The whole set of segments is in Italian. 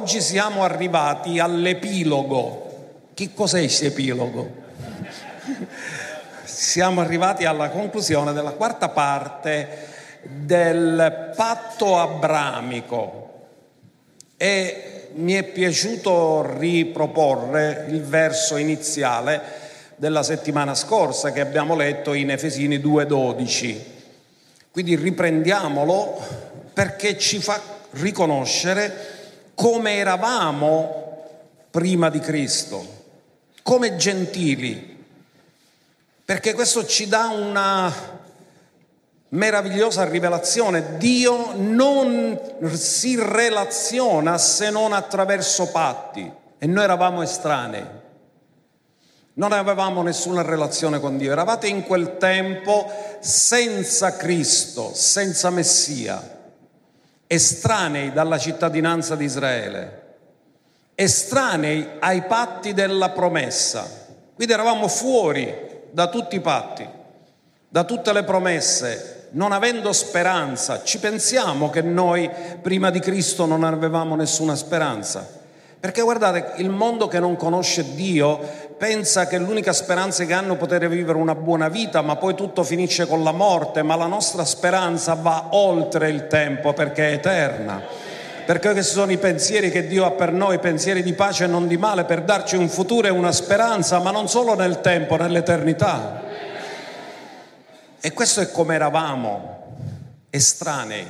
oggi siamo arrivati all'epilogo. Che cos'è questo epilogo? Siamo arrivati alla conclusione della quarta parte del patto abramico e mi è piaciuto riproporre il verso iniziale della settimana scorsa che abbiamo letto in Efesini 2,12. Quindi riprendiamolo perché ci fa riconoscere come eravamo prima di Cristo, come gentili, perché questo ci dà una meravigliosa rivelazione. Dio non si relaziona se non attraverso patti e noi eravamo estranei. Non avevamo nessuna relazione con Dio, eravate in quel tempo senza Cristo, senza Messia, estranei dalla cittadinanza di Israele, estranei ai patti della promessa. Quindi eravamo fuori da tutti i patti, da tutte le promesse, non avendo speranza. Ci pensiamo che noi prima di Cristo non avevamo nessuna speranza? Perché guardate, il mondo che non conosce Dio pensa che l'unica speranza che hanno è poter vivere una buona vita, ma poi tutto finisce con la morte. Ma la nostra speranza va oltre il tempo perché è eterna. Perché questi sono i pensieri che Dio ha per noi, pensieri di pace e non di male, per darci un futuro e una speranza, ma non solo nel tempo, nell'eternità. E questo è come eravamo, estranei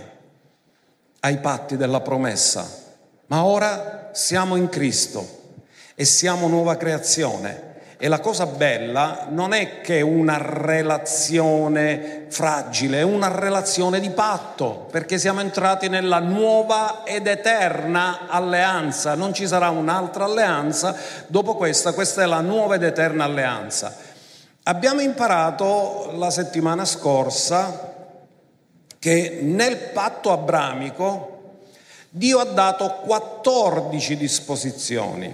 ai patti della promessa. Ma ora siamo in Cristo e siamo nuova creazione. E la cosa bella non è che una relazione fragile, è una relazione di patto, perché siamo entrati nella nuova ed eterna alleanza. Non ci sarà un'altra alleanza dopo questa, questa è la nuova ed eterna alleanza. Abbiamo imparato la settimana scorsa che nel patto abramico Dio ha dato 14 disposizioni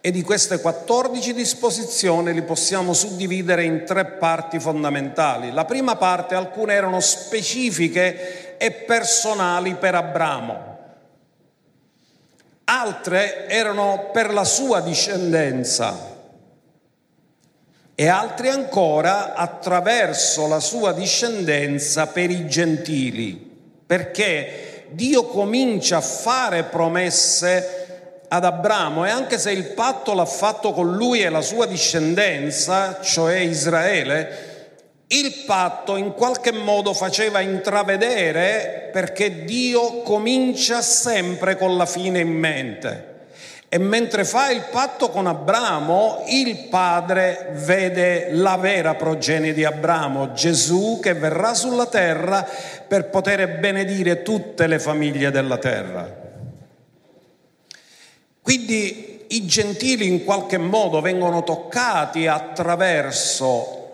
e di queste 14 disposizioni li possiamo suddividere in tre parti fondamentali. La prima parte, alcune erano specifiche e personali per Abramo, altre erano per la sua discendenza e altre ancora attraverso la sua discendenza per i gentili, perché Dio comincia a fare promesse ad Abramo e anche se il patto l'ha fatto con lui e la sua discendenza, cioè Israele, il patto in qualche modo faceva intravedere, perché Dio comincia sempre con la fine in mente. E mentre fa il patto con Abramo, il padre vede la vera progenie di Abramo, Gesù, che verrà sulla terra per poter benedire tutte le famiglie della terra. Quindi i gentili in qualche modo vengono toccati attraverso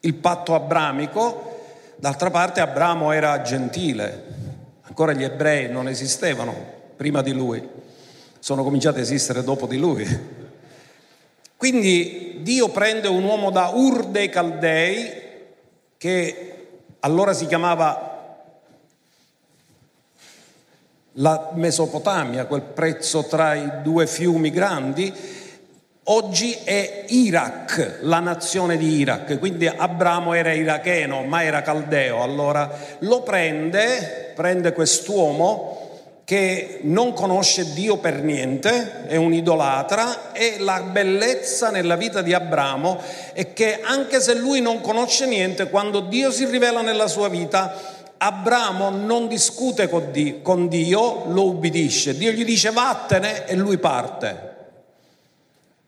il patto abramico. D'altra parte Abramo era gentile, ancora gli ebrei non esistevano prima di lui. Sono cominciati a esistere dopo di lui. Quindi Dio prende un uomo da Ur dei Caldei, che allora si chiamava la Mesopotamia, quel prezzo tra i due fiumi grandi, oggi è Iraq, la nazione di Iraq. Quindi Abramo era iracheno, ma era caldeo. Allora lo prende quest'uomo che non conosce Dio per niente, è un idolatra, e la bellezza nella vita di Abramo è che anche se lui non conosce niente, quando Dio si rivela nella sua vita, Abramo non discute con Dio, lo ubbidisce. Dio gli dice vattene e lui parte.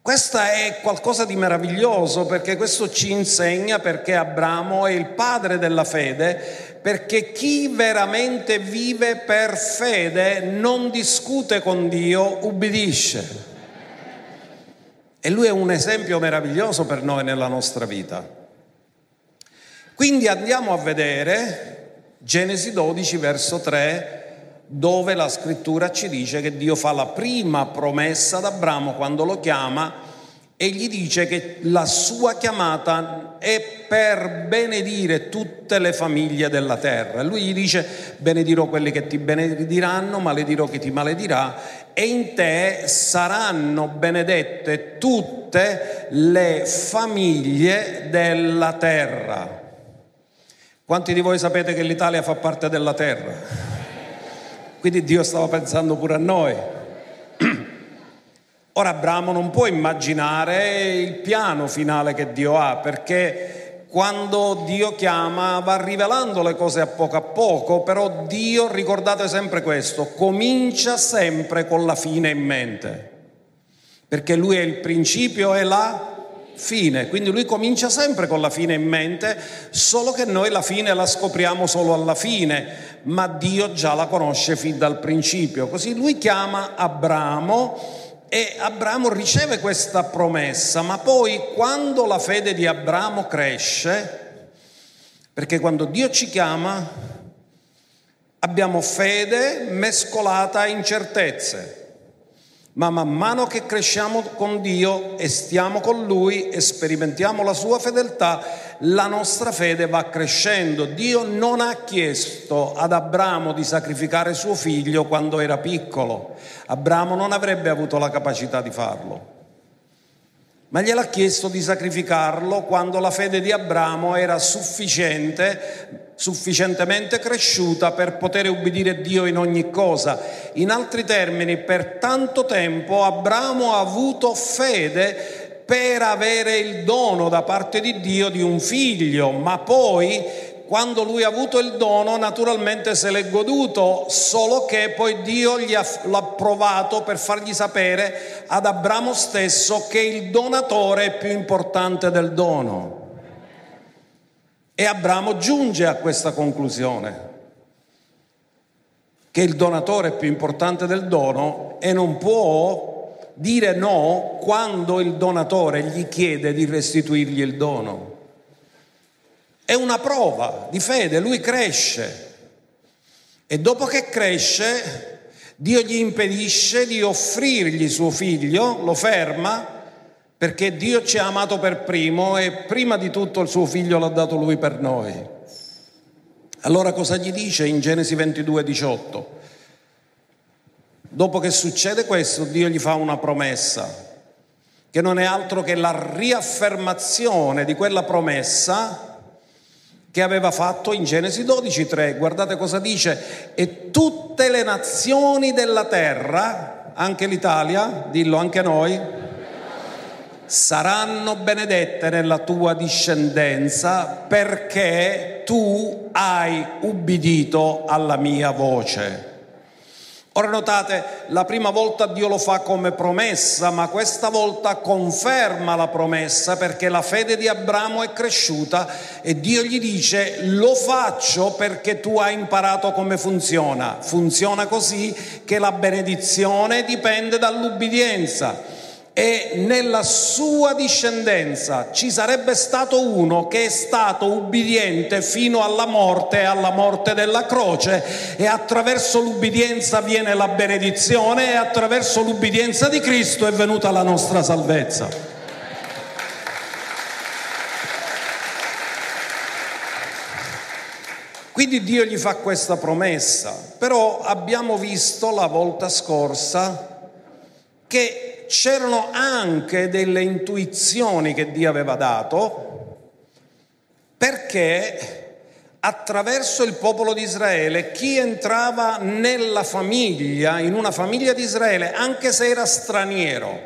Questa è qualcosa di meraviglioso, perché questo ci insegna perché Abramo è il padre della fede, perché chi veramente vive per fede non discute con Dio, ubbidisce. E lui è un esempio meraviglioso per noi nella nostra vita. Quindi andiamo a vedere Genesi 12, verso 3, dove la scrittura ci dice che Dio fa la prima promessa ad Abramo quando lo chiama e gli dice che la sua chiamata è per benedire tutte le famiglie della terra. E lui gli dice: benedirò quelli che ti benediranno, maledirò chi ti maledirà, e in te saranno benedette tutte le famiglie della terra. Quanti di voi sapete che l'Italia fa parte della terra? Quindi Dio stava pensando pure a noi. Ora Abramo non può immaginare il piano finale che Dio ha, perché quando Dio chiama va rivelando le cose a poco, però Dio, ricordate sempre questo, comincia sempre con la fine in mente, perché Lui è il principio e la fine, quindi Lui comincia sempre con la fine in mente, solo che noi la fine la scopriamo solo alla fine, ma Dio già la conosce fin dal principio. Così Lui chiama Abramo e Abramo riceve questa promessa, ma poi quando la fede di Abramo cresce, perché quando Dio ci chiama abbiamo fede mescolata a incertezze, ma man mano che cresciamo con Dio e stiamo con Lui e sperimentiamo la sua fedeltà, la nostra fede va crescendo. Dio non ha chiesto ad Abramo di sacrificare suo figlio quando era piccolo. Abramo non avrebbe avuto la capacità di farlo, ma gliel'ha chiesto di sacrificarlo quando la fede di Abramo era sufficientemente cresciuta per poter ubbidire Dio in ogni cosa. In altri termini, per tanto tempo Abramo ha avuto fede per avere il dono da parte di Dio di un figlio, ma poi quando lui ha avuto il dono naturalmente se l'è goduto, solo che poi Dio l'ha provato per fargli sapere ad Abramo stesso che il donatore è più importante del dono. E Abramo giunge a questa conclusione, che il donatore è più importante del dono, e non può dire no quando il donatore gli chiede di restituirgli il dono. È una prova di fede, lui cresce, e dopo che cresce Dio gli impedisce di offrirgli suo figlio, lo ferma, perché Dio ci ha amato per primo e prima di tutto il suo figlio l'ha dato lui per noi. Allora cosa gli dice in Genesi 22:18? Dopo che succede questo, Dio gli fa una promessa, che non è altro che la riaffermazione di quella promessa che aveva fatto in Genesi 12:3. Guardate cosa dice: e tutte le nazioni della terra, anche l'Italia, dillo anche noi, saranno benedette nella tua discendenza, perché tu hai ubbidito alla mia voce. Ora notate, la prima volta Dio lo fa come promessa, ma questa volta conferma la promessa, perché la fede di Abramo è cresciuta e Dio gli dice: lo faccio perché tu hai imparato come funziona. Funziona così che la benedizione dipende dall'ubbidienza. E nella sua discendenza ci sarebbe stato uno che è stato ubbidiente fino alla morte e alla morte della croce, e attraverso l'ubbidienza viene la benedizione, e attraverso l'ubbidienza di Cristo è venuta la nostra salvezza. Quindi Dio gli fa questa promessa, però abbiamo visto la volta scorsa che c'erano anche delle intuizioni che Dio aveva dato, perché attraverso il popolo di Israele chi entrava nella famiglia, in una famiglia di Israele, anche se era straniero,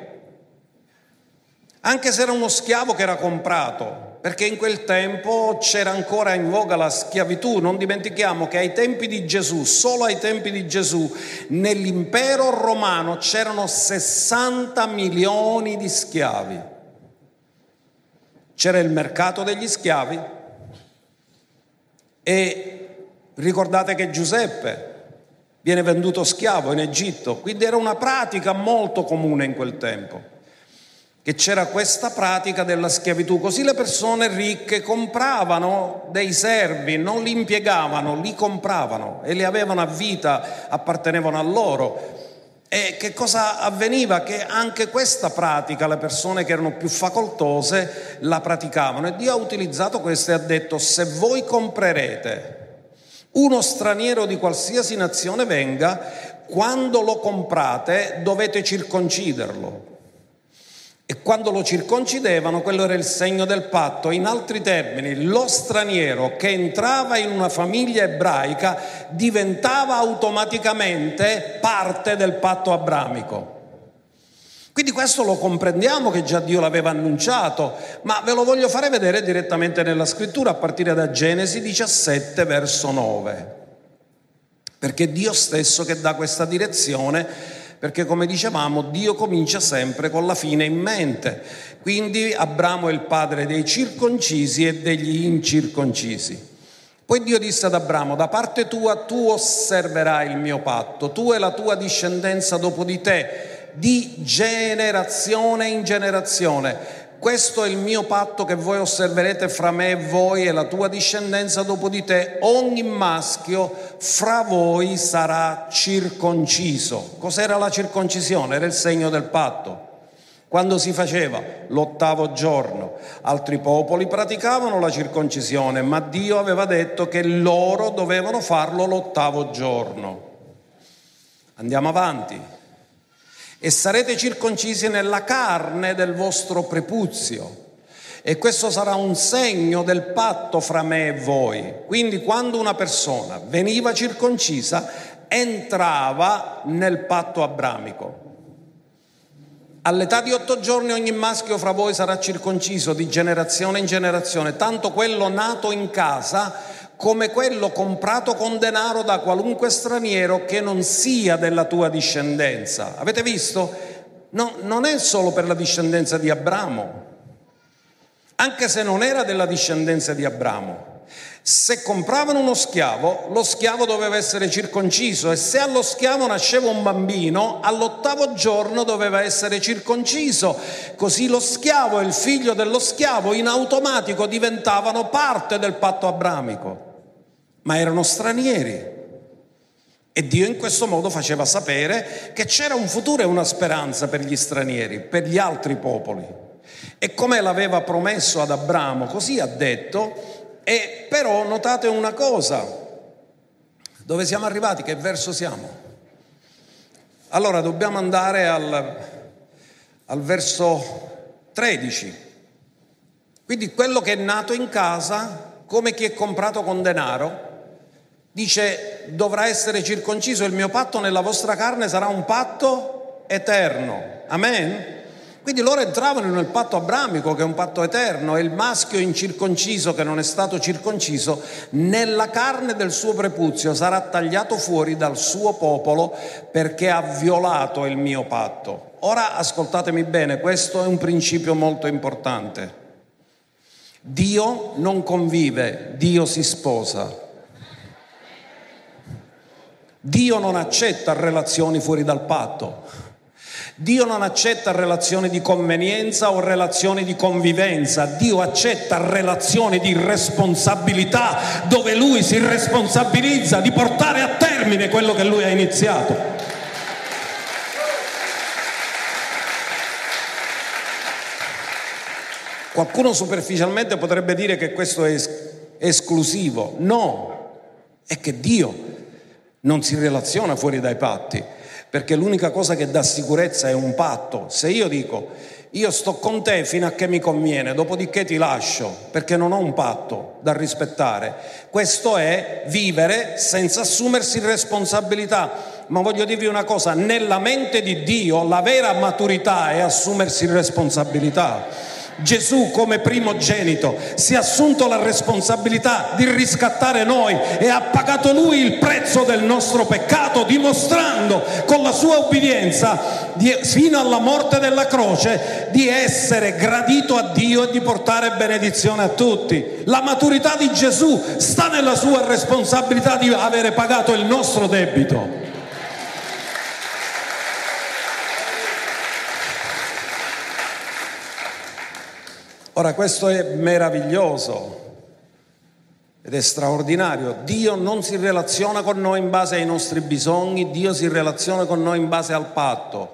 anche se era uno schiavo che era comprato, perché in quel tempo c'era ancora in voga la schiavitù. Non dimentichiamo che ai tempi di Gesù, solo ai tempi di Gesù, nell'impero romano c'erano 60 milioni di schiavi. C'era il mercato degli schiavi, e ricordate che Giuseppe viene venduto schiavo in Egitto, quindi era una pratica molto comune in quel tempo, che c'era questa pratica della schiavitù. Così le persone ricche compravano dei servi, non li impiegavano, li compravano e li avevano a vita, appartenevano a loro. E che cosa avveniva? Che anche questa pratica le persone che erano più facoltose la praticavano, e Dio ha utilizzato questo e ha detto: se voi comprerete uno straniero di qualsiasi nazione venga, quando lo comprate dovete circonciderlo. E quando lo circoncidevano, quello era il segno del patto. In altri termini, lo straniero che entrava in una famiglia ebraica diventava automaticamente parte del patto abramico. Quindi questo lo comprendiamo, che già Dio l'aveva annunciato, ma ve lo voglio fare vedere direttamente nella scrittura, a partire da Genesi 17 verso 9, perché Dio stesso che dà questa direzione, perché come dicevamo Dio comincia sempre con la fine in mente. Quindi Abramo è il padre dei circoncisi e degli incirconcisi. Poi Dio disse ad Abramo: da parte tua tu osserverai il mio patto, tu e la tua discendenza dopo di te, di generazione in generazione. Questo è il mio patto che voi osserverete fra me e voi e la tua discendenza dopo di te. Ogni maschio fra voi sarà circonciso. Cos'era la circoncisione? Era il segno del patto. Quando si faceva? L'8° giorno. Altri popoli praticavano la circoncisione, ma Dio aveva detto che loro dovevano farlo l'8° giorno. Andiamo avanti. E sarete circoncisi nella carne del vostro prepuzio, e questo sarà un segno del patto fra me e voi. Quindi quando una persona veniva circoncisa entrava nel patto abramico. All'età di 8 giorni ogni maschio fra voi sarà circonciso, di generazione in generazione, tanto quello nato in casa come quello comprato con denaro da qualunque straniero che non sia della tua discendenza. Avete visto? No, non è solo per la discendenza di Abramo, anche se non era della discendenza di Abramo. Se compravano uno schiavo, lo schiavo doveva essere circonciso, e se allo schiavo nasceva un bambino, all'8° giorno doveva essere circonciso. Così lo schiavo e il figlio dello schiavo in automatico diventavano parte del patto abramico, ma erano stranieri. E Dio in questo modo faceva sapere che c'era un futuro e una speranza per gli stranieri, per gli altri popoli. E come l'aveva promesso ad Abramo, così ha detto. E però notate una cosa, dove siamo arrivati, che verso siamo? Allora dobbiamo andare al verso 13. Quindi quello che è nato in casa, come chi è comprato con denaro, dice: dovrà essere circonciso, il mio patto nella vostra carne sarà un patto eterno. Amen? Quindi loro entravano nel patto abramico, che è un patto eterno, e il maschio incirconciso che non è stato circonciso nella carne del suo prepuzio sarà tagliato fuori dal suo popolo, perché ha violato il mio patto. Ora ascoltatemi bene, questo è un principio molto importante. Dio non convive, Dio si sposa. Dio non accetta relazioni fuori dal patto. Dio non accetta relazioni di convenienza o relazioni di convivenza. Dio accetta relazioni di responsabilità, dove Lui si responsabilizza di portare a termine quello che Lui ha iniziato. Qualcuno superficialmente potrebbe dire che questo è esclusivo. No, è che Dio non si relaziona fuori dai patti, perché l'unica cosa che dà sicurezza è un patto. Se io dico: io sto con te fino a che mi conviene, dopodiché ti lascio, perché non ho un patto da rispettare, questo è vivere senza assumersi responsabilità. Ma voglio dirvi una cosa: nella mente di Dio la vera maturità è assumersi responsabilità. Gesù, come primogenito, si è assunto la responsabilità di riscattare noi, e ha pagato Lui il prezzo del nostro peccato, dimostrando con la sua obbedienza fino alla morte della croce di essere gradito a Dio e di portare benedizione a tutti. La maturità di Gesù sta nella sua responsabilità di avere pagato il nostro debito. Ora, questo è meraviglioso, Ed è straordinario, Dio non si relaziona con noi in base ai nostri bisogni, Dio si relaziona con noi in base al patto.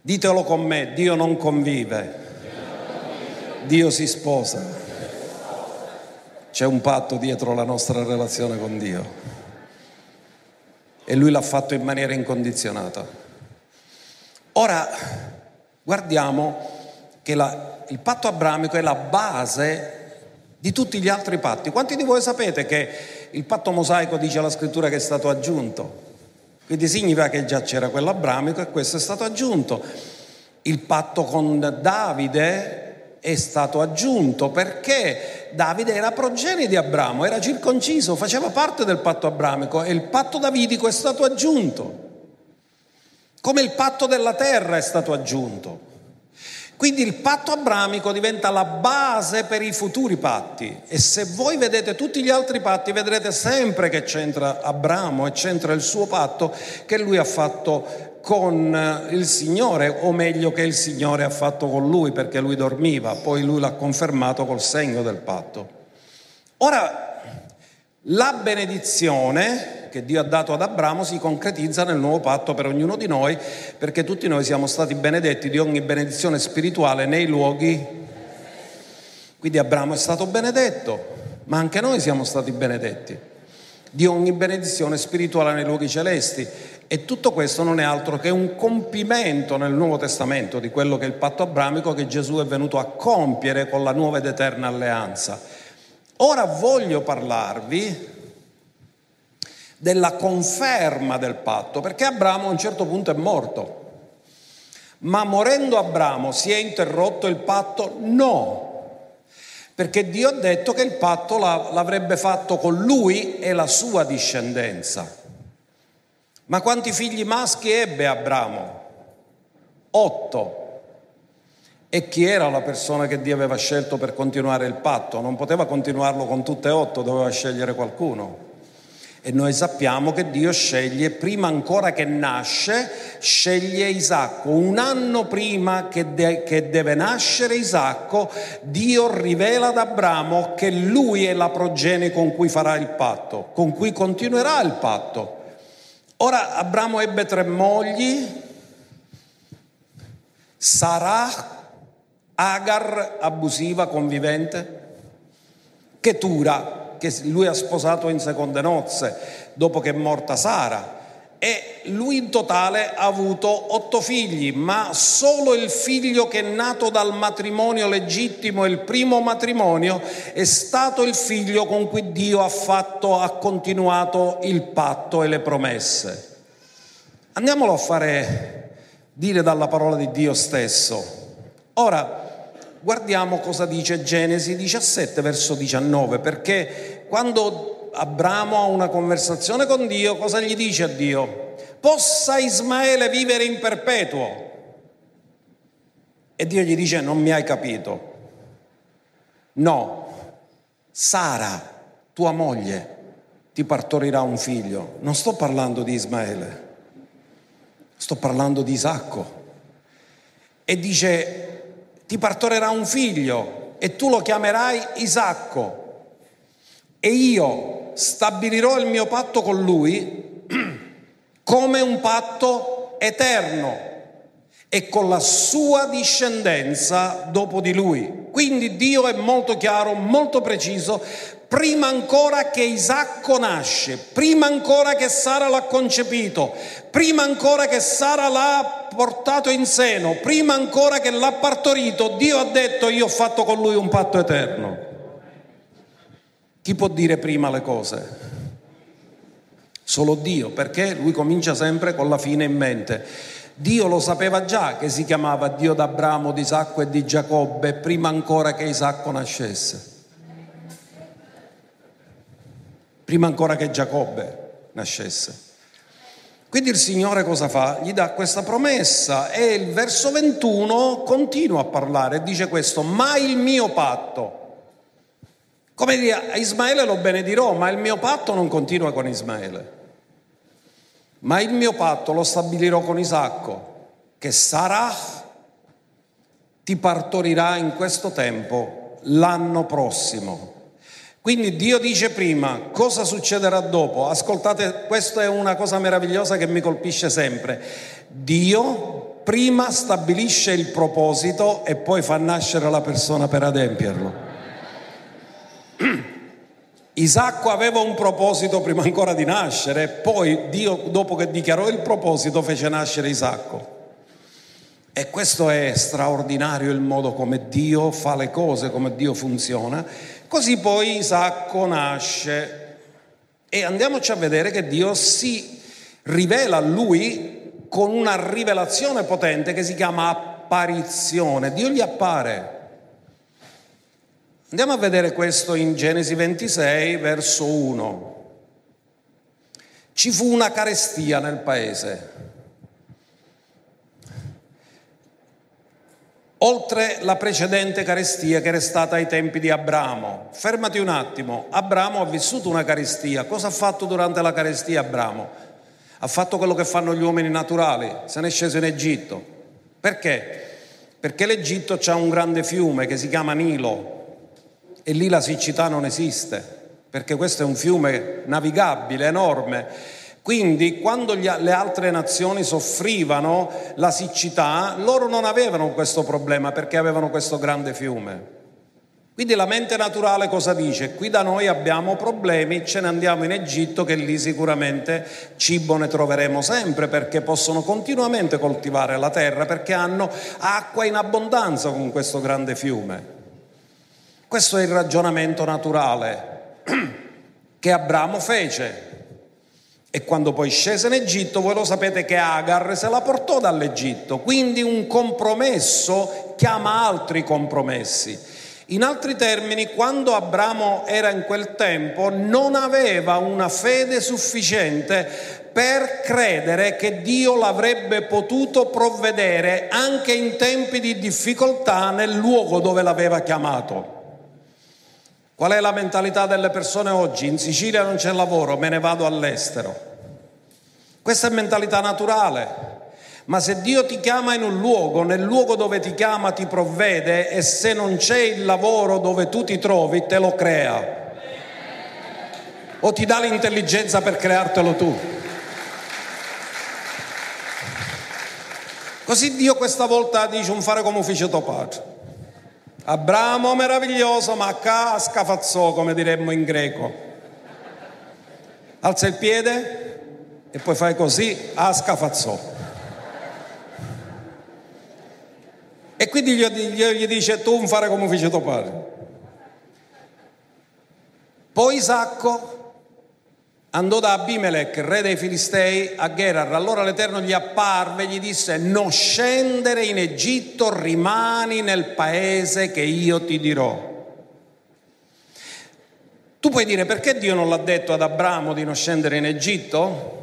Ditelo con me, Dio non convive, Dio si sposa. C'è un patto dietro la nostra relazione con Dio e Lui l'ha fatto in maniera incondizionata. Ora guardiamo che il patto abramico è la base di tutti gli altri patti. Quanti di voi sapete che il patto mosaico, dice la scrittura, che è stato aggiunto? Quindi significa che già c'era quello abramico e questo è stato aggiunto. Il patto con Davide è stato aggiunto perché Davide era progenie di Abramo, era circonciso, faceva parte del patto abramico, e il patto davidico è stato aggiunto, come il patto della terra è stato aggiunto. Quindi il patto abramico diventa la base per i futuri patti, e se voi vedete tutti gli altri patti vedrete sempre che c'entra Abramo e c'entra il suo patto che lui ha fatto con il Signore, o meglio che il Signore ha fatto con lui, perché lui dormiva, poi lui l'ha confermato col segno del patto. Ora, la benedizione che Dio ha dato ad Abramo si concretizza nel nuovo patto per ognuno di noi, perché tutti noi siamo stati benedetti di ogni benedizione spirituale nei luoghi. Quindi Abramo è stato benedetto, ma anche noi siamo stati benedetti di ogni benedizione spirituale nei luoghi celesti, e tutto questo non è altro che un compimento nel Nuovo Testamento di quello che è il patto abramico che Gesù è venuto a compiere con la nuova ed eterna alleanza. Ora voglio parlarvi della conferma del patto, perché Abramo a un certo punto è morto. Ma morendo Abramo si è interrotto il patto? No, perché Dio ha detto che il patto l'avrebbe fatto con lui e la sua discendenza. Ma quanti figli maschi ebbe Abramo? 8. E chi era la persona che Dio aveva scelto per continuare il patto? Non poteva continuarlo con tutte e 8, doveva scegliere qualcuno. E noi sappiamo che Dio sceglie, prima ancora che nasce, sceglie Isacco. Un anno prima che deve nascere Isacco, Dio rivela ad Abramo che lui è la progenie con cui farà il patto, con cui continuerà il patto. Ora, Abramo ebbe 3 mogli: Sara, Agar, abusiva, convivente, Ketura, che lui ha sposato in seconde nozze dopo che è morta Sara, e lui in totale ha avuto 8 figli, ma solo il figlio che è nato dal matrimonio legittimo, il primo matrimonio, è stato il figlio con cui Dio ha continuato il patto e le promesse. Andiamolo a fare dire dalla parola di Dio stesso. Ora guardiamo cosa dice Genesi 17 verso 19, perché quando Abramo ha una conversazione con Dio, cosa gli dice a Dio? Possa Ismaele vivere in perpetuo. E Dio gli dice: non mi hai capito. No, Sara, tua moglie, ti partorirà un figlio. Non sto parlando di Ismaele, sto parlando di Isacco. E dice: ti partorirà un figlio e tu lo chiamerai Isacco, e io stabilirò il mio patto con lui come un patto eterno e con la sua discendenza dopo di lui. Quindi Dio è molto chiaro, molto preciso: prima ancora che Isacco nasce, prima ancora che Sara l'ha concepito, prima ancora che Sara l'ha portato in seno, prima ancora che l'ha partorito, Dio ha detto: io ho fatto con lui un patto eterno. Chi può dire prima le cose? Solo Dio, perché lui comincia sempre con la fine in mente. Dio lo sapeva già che si chiamava Dio d'Abramo, di Isacco e di Giacobbe prima ancora che Isacco nascesse, prima ancora che Giacobbe nascesse. Quindi il Signore cosa fa? Gli dà questa promessa, e il verso 21 continua a parlare e dice questo: ma il mio patto, come dire, Ismaele lo benedirò, ma il mio patto non continua con Ismaele, ma il mio patto lo stabilirò con Isacco, che Sara ti partorirà in questo tempo l'anno prossimo. Quindi Dio dice prima cosa succederà dopo. Ascoltate, questa è una cosa meravigliosa che mi colpisce sempre. Dio prima stabilisce il proposito e poi fa nascere la persona per adempierlo. Isacco aveva un proposito prima ancora di nascere, poi Dio, dopo che dichiarò il proposito, fece nascere Isacco. E questo è straordinario, il modo come Dio fa le cose, come Dio funziona. Così poi Isacco nasce, e andiamoci a vedere che Dio si rivela a lui con una rivelazione potente che si chiama apparizione. Dio gli appare. Andiamo a vedere questo in Genesi 26, verso 1. Ci fu una carestia nel paese. Oltre la precedente carestia che era stata ai tempi di Abramo. Fermati un attimo, Abramo ha vissuto una carestia. Cosa ha fatto durante la carestia Abramo? Ha fatto quello che fanno gli uomini naturali, se ne è sceso in Egitto. Perché? Perché l'Egitto c'ha un grande fiume che si chiama Nilo, e lì la siccità non esiste, perché questo è un fiume navigabile, enorme. Quindi quando le altre nazioni soffrivano la siccità, loro non avevano questo problema perché avevano questo grande fiume. Quindi la mente naturale cosa dice? Qui da noi abbiamo problemi, ce ne andiamo in Egitto che lì sicuramente cibo ne troveremo sempre, perché possono continuamente coltivare la terra, perché hanno acqua in abbondanza con questo grande fiume. Questo è il ragionamento naturale che Abramo fece. E quando poi scese in Egitto, voi lo sapete che Agar se la portò dall'Egitto. Quindi un compromesso chiama altri compromessi. In altri termini, quando Abramo era in quel tempo, non aveva una fede sufficiente per credere che Dio l'avrebbe potuto provvedere anche in tempi di difficoltà nel luogo dove l'aveva chiamato. Qual è la mentalità delle persone oggi? In Sicilia non c'è lavoro, me ne vado all'estero. Questa è mentalità naturale. Ma se Dio ti chiama in un luogo, nel luogo dove ti chiama ti provvede, e se non c'è il lavoro dove tu ti trovi, te lo crea. O ti dà l'intelligenza per creartelo tu. Così Dio questa volta dice: un fare come ufficio tuo padre. Abramo meraviglioso, ma a scafazzò, come diremmo in greco. Alza il piede e poi fai così, a scafazzò. E quindi gli dice: tu non fare come fece tuo padre. Poi Isacco andò da Abimelech, re dei Filistei, a Gerar. Allora l'Eterno gli apparve e gli disse: non scendere in Egitto, rimani nel paese che io ti dirò. Tu puoi dire: perché Dio non l'ha detto ad Abramo di non scendere in Egitto?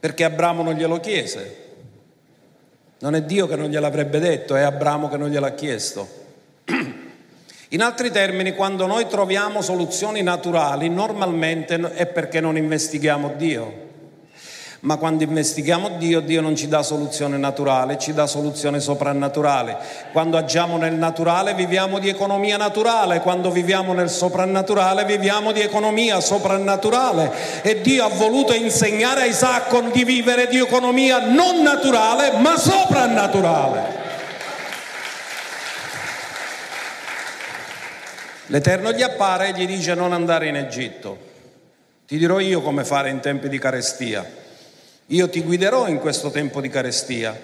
Perché Abramo non glielo chiese. Non è Dio che non gliel'avrebbe detto, è Abramo che non gliel'ha chiesto. In altri termini, quando noi troviamo soluzioni naturali, normalmente è perché non investighiamo Dio. Ma quando investighiamo Dio, Dio non ci dà soluzione naturale, ci dà soluzione soprannaturale. Quando agiamo nel naturale viviamo di economia naturale, quando viviamo nel soprannaturale viviamo di economia soprannaturale. E Dio ha voluto insegnare a Isacco di vivere di economia non naturale ma soprannaturale. L'Eterno gli appare e gli dice: non andare in Egitto, ti dirò io come fare in tempi di carestia, io ti guiderò in questo tempo di carestia.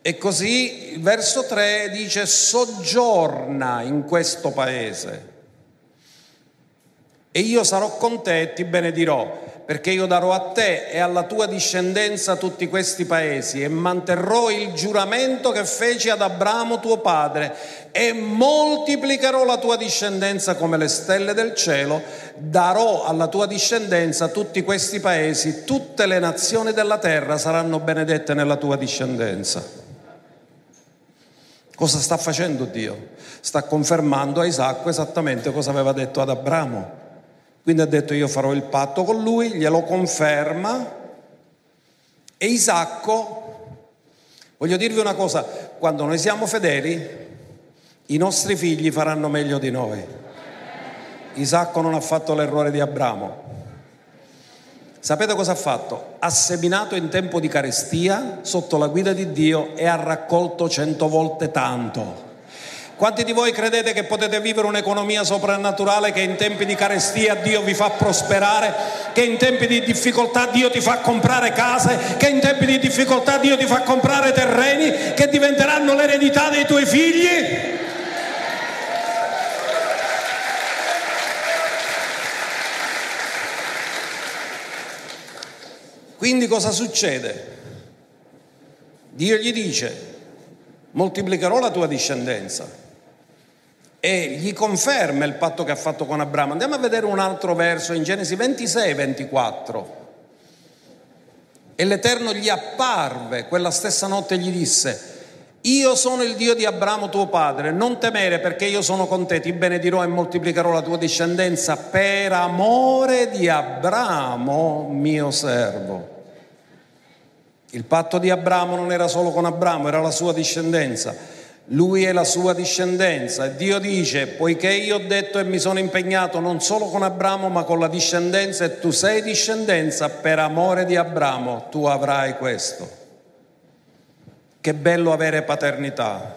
E così il verso 3 dice: soggiorna in questo paese e io sarò con te e ti benedirò, perché io darò a te e alla tua discendenza tutti questi paesi, e manterrò il giuramento che feci ad Abramo tuo padre, e moltiplicherò la tua discendenza come le stelle del cielo, darò alla tua discendenza tutti questi paesi, tutte le nazioni della terra saranno benedette nella tua discendenza. Cosa sta facendo Dio? Sta confermando a Isacco esattamente cosa aveva detto ad Abramo. Quindi ha detto: io farò il patto con lui, glielo conferma. E Isacco, voglio dirvi una cosa, quando noi siamo fedeli, i nostri figli faranno meglio di noi. Isacco non ha fatto l'errore di Abramo. Sapete cosa ha fatto? Ha seminato in tempo di carestia sotto la guida di Dio e ha raccolto 100 volte tanto. Quanti di voi credete che potete vivere un'economia soprannaturale, che in tempi di carestia Dio vi fa prosperare, che in tempi di difficoltà Dio ti fa comprare case, che in tempi di difficoltà Dio ti fa comprare terreni che diventeranno l'eredità dei tuoi figli? Quindi cosa succede? Dio gli dice: moltiplicherò la tua discendenza, e gli conferma il patto che ha fatto con Abramo. Andiamo a vedere un altro verso in Genesi 26-24. E l'Eterno gli apparve quella stessa notte e gli disse: io sono il Dio di Abramo tuo padre, non temere, perché io sono con te, ti benedirò e moltiplicherò la tua discendenza per amore di Abramo mio servo. Il patto di Abramo non era solo con Abramo, era la sua discendenza. Lui è la sua discendenza. E Dio dice: poiché io ho detto e mi sono impegnato non solo con Abramo ma con la discendenza, e tu sei discendenza, per amore di Abramo tu avrai questo. Che bello avere paternità.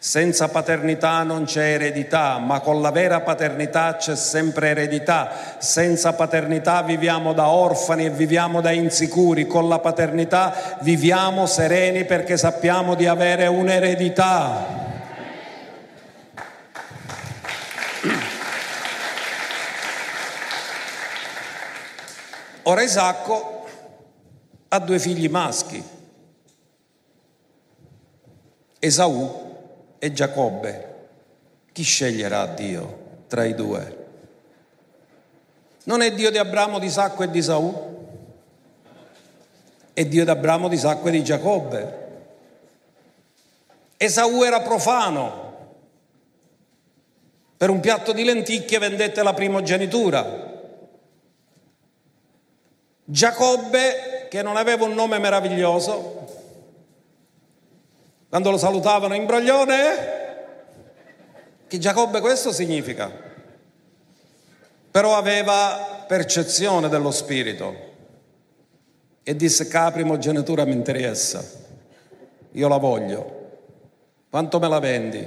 Senza paternità non c'è eredità, ma con la vera paternità c'è sempre eredità. Senza paternità viviamo da orfani e viviamo da insicuri. Con la paternità viviamo sereni, perché sappiamo di avere un'eredità. Ora Isacco ha 2 figli maschi, Esaù e Giacobbe. Chi sceglierà Dio tra i due? Non è Dio di Abramo, di Isacco e di Esaù? È Dio di Abramo, di Isacco e di Giacobbe. Esaù era profano. Per un piatto di lenticchie vendette la primogenitura. Giacobbe, che non aveva un nome meraviglioso, quando lo salutavano imbroglione, che Giacobbe questo significa, però aveva percezione dello spirito e disse: la primogenitura mi interessa, io la voglio, quanto me la vendi?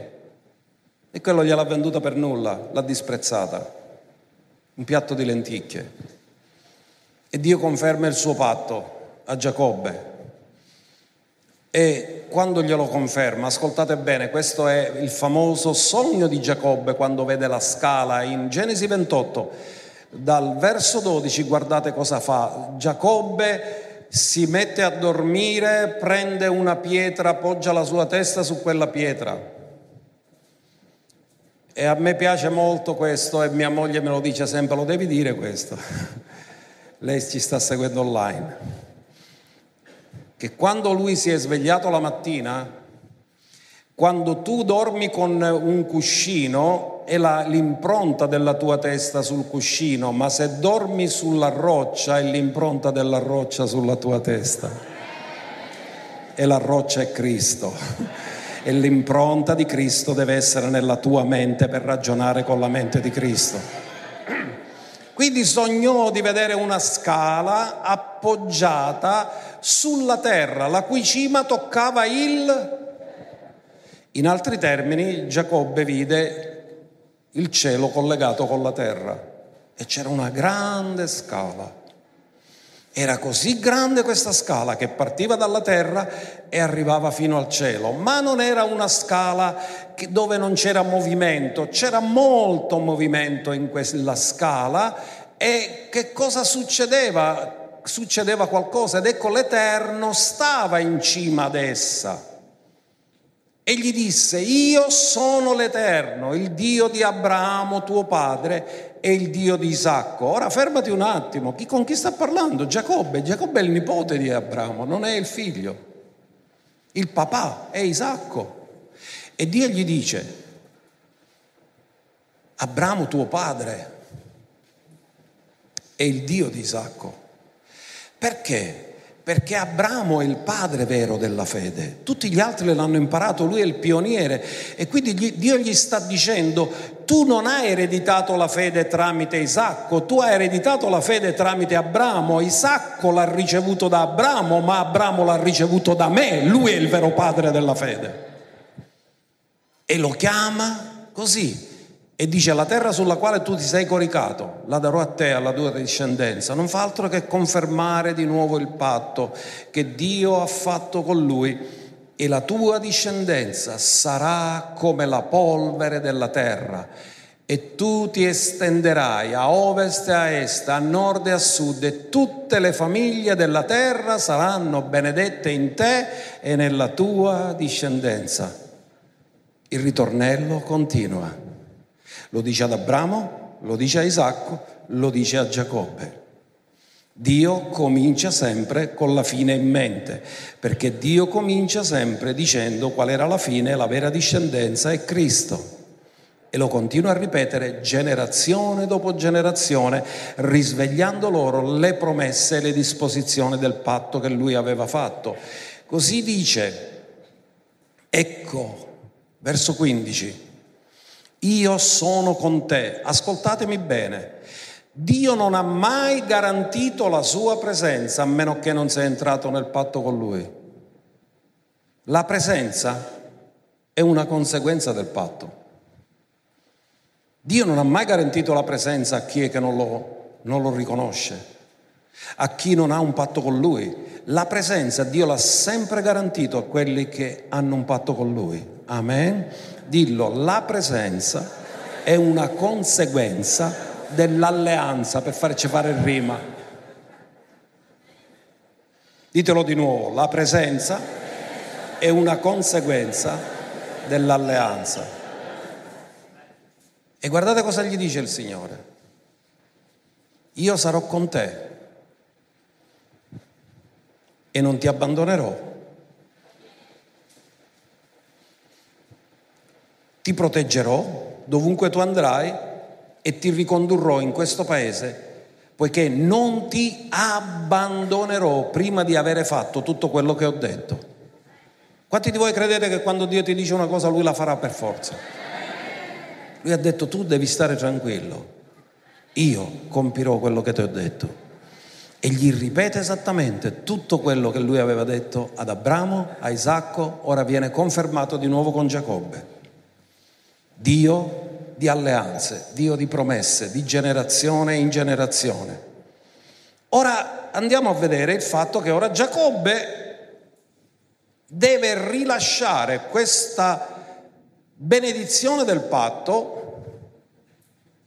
E quello gliel'ha venduta per nulla, l'ha disprezzata, un piatto di lenticchie. E Dio conferma il suo patto a Giacobbe. E quando glielo conferma, ascoltate bene, questo è il famoso sogno di Giacobbe quando vede la scala in Genesi 28, dal verso 12, guardate cosa fa. Giacobbe si mette a dormire, prende una pietra, appoggia la sua testa su quella pietra. E a me piace molto questo, e mia moglie me lo dice sempre: lo devi dire questo. Lei ci sta seguendo online. Che quando lui si è svegliato la mattina, quando tu dormi con un cuscino è l'impronta della tua testa sul cuscino, ma se dormi sulla roccia è l'impronta della roccia sulla tua testa. E la roccia è Cristo. E l'impronta di Cristo deve essere nella tua mente, per ragionare con la mente di Cristo. Quindi sognò di vedere una scala appoggiata sulla terra, la cui cima toccava il... In altri termini, Giacobbe vide il cielo collegato con la terra e c'era una grande scala. Era così grande questa scala che partiva dalla terra e arrivava fino al cielo, ma non era una scala dove non c'era movimento, c'era molto movimento in quella scala. E che cosa succedeva? Succedeva qualcosa, ed ecco l'Eterno stava in cima ad essa e gli disse: io sono l'Eterno, il Dio di Abramo tuo padre e il Dio di Isacco. Ora fermati un attimo, con chi sta parlando? Giacobbe. Giacobbe è il nipote di Abramo, non è il figlio. Il papà è Isacco. E Dio gli dice: Abramo tuo padre è il Dio di Isacco. Perché? perché Abramo è il padre vero della fede, tutti gli altri l'hanno imparato, lui è il pioniere, e quindi Dio gli sta dicendo: tu non hai ereditato la fede tramite Isacco, tu hai ereditato la fede tramite Abramo. Isacco l'ha ricevuto da Abramo, ma Abramo l'ha ricevuto da me, lui è il vero padre della fede. E lo chiama così e dice: la terra sulla quale tu ti sei coricato la darò a te, alla tua discendenza. Non fa altro che confermare di nuovo il patto che Dio ha fatto con lui: e la tua discendenza sarà come la polvere della terra, e tu ti estenderai a ovest e a est, a nord e a sud, e tutte le famiglie della terra saranno benedette in te e nella tua discendenza. Il ritornello continua. Lo dice ad Abramo, lo dice a Isacco, lo dice a Giacobbe. Dio comincia sempre con la fine in mente, perché Dio comincia sempre dicendo qual era la fine. La vera discendenza è Cristo, e lo continua a ripetere generazione dopo generazione, risvegliando loro le promesse e le disposizioni del patto che lui aveva fatto. Così dice, ecco, verso 15: io sono con te. Ascoltatemi bene. Dio non ha mai garantito la sua presenza a meno che non sei entrato nel patto con lui. La presenza è una conseguenza del patto. Dio non ha mai garantito la presenza a chi è che non lo riconosce, a chi non ha un patto con lui. La presenza Dio l'ha sempre garantito a quelli che hanno un patto con lui. Amen. Dillo, la presenza è una conseguenza dell'alleanza, per farci fare il rima. Ditelo di nuovo: la presenza è una conseguenza dell'alleanza. E guardate cosa gli dice il Signore: io sarò con te e non ti abbandonerò. Ti proteggerò dovunque tu andrai e ti ricondurrò in questo paese, poiché non ti abbandonerò prima di avere fatto tutto quello che ho detto. Quanti di voi credete che quando Dio ti dice una cosa lui la farà per forza? Lui ha detto: tu devi stare tranquillo, io compirò quello che ti ho detto. E gli ripete esattamente tutto quello che lui aveva detto ad Abramo, a Isacco, ora viene confermato di nuovo con Giacobbe. Dio di alleanze, Dio di promesse, di generazione in generazione. Ora andiamo a vedere il fatto che ora Giacobbe deve rilasciare questa benedizione del patto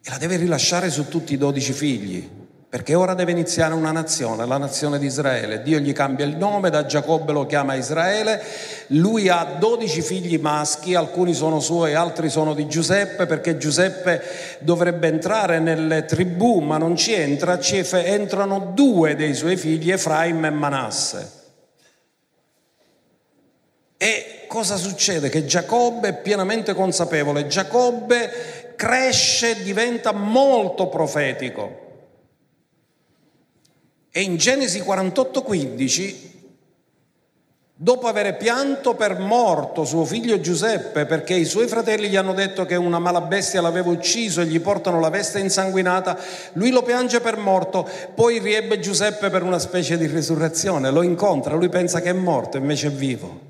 e la deve rilasciare su tutti i 12 figli. Perché ora deve iniziare una nazione, la nazione di Israele. Dio gli cambia il nome, da Giacobbe lo chiama Israele. Lui ha 12 figli maschi, alcuni sono suoi, altri sono di Giuseppe, perché Giuseppe dovrebbe entrare nelle tribù, ma non ci entra, entrano due dei suoi figli, Efraim e Manasse. E cosa succede? Che Giacobbe è pienamente consapevole, Giacobbe cresce, diventa molto profetico. E in Genesi 48,15, dopo aver pianto per morto suo figlio Giuseppe, perché i suoi fratelli gli hanno detto che una malabestia l'aveva ucciso e gli portano la veste insanguinata, lui lo piange per morto, poi riebbe Giuseppe per una specie di risurrezione, lo incontra, lui pensa che è morto, invece è vivo.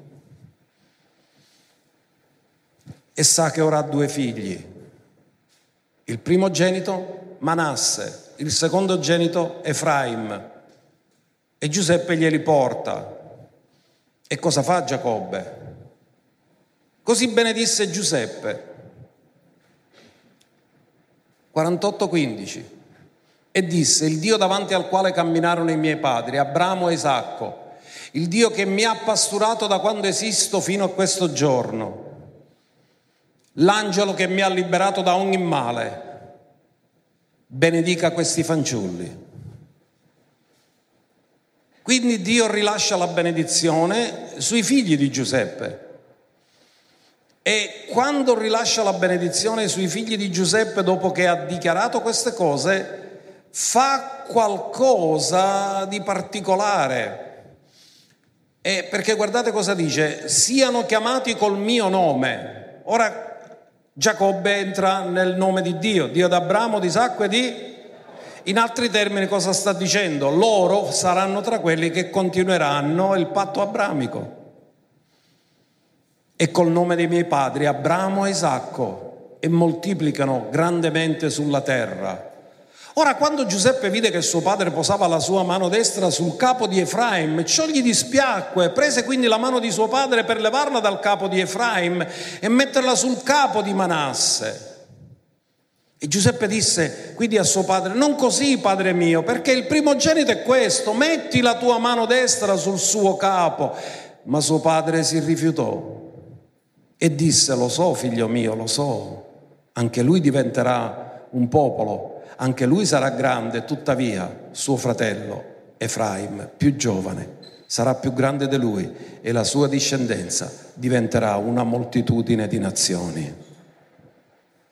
E sa che ora ha due figli, il primogenito Manasse, il secondogenito Efraim. E Giuseppe glieli porta. E cosa fa Giacobbe? Così benedisse Giuseppe. 48,15. E disse: il Dio davanti al quale camminarono i miei padri, Abramo e Isacco, il Dio che mi ha pasturato da quando esisto fino a questo giorno, l'angelo che mi ha liberato da ogni male, benedica questi fanciulli. Quindi Dio rilascia la benedizione sui figli di Giuseppe. E quando rilascia la benedizione sui figli di Giuseppe, dopo che ha dichiarato queste cose, fa qualcosa di particolare. Perché guardate cosa dice: siano chiamati col mio nome. Ora Giacobbe entra nel nome di Dio, Dio d'Abramo, di Isacco e di... In altri termini cosa sta dicendo? Loro saranno tra quelli che continueranno il patto abramico. E col nome dei miei padri, Abramo e Isacco, e moltiplicano grandemente sulla terra. Ora, quando Giuseppe vide che suo padre posava la sua mano destra sul capo di Efraim, ciò gli dispiacque. Prese quindi la mano di suo padre per levarla dal capo di Efraim e metterla sul capo di Manasse. E Giuseppe disse quindi a suo padre: non così, padre mio, perché il primogenito è questo, metti la tua mano destra sul suo capo. Ma suo padre si rifiutò e disse: lo so, figlio mio, lo so, anche lui diventerà un popolo. Anche lui sarà grande, tuttavia suo fratello Efraim, più giovane, sarà più grande di lui e la sua discendenza diventerà una moltitudine di nazioni.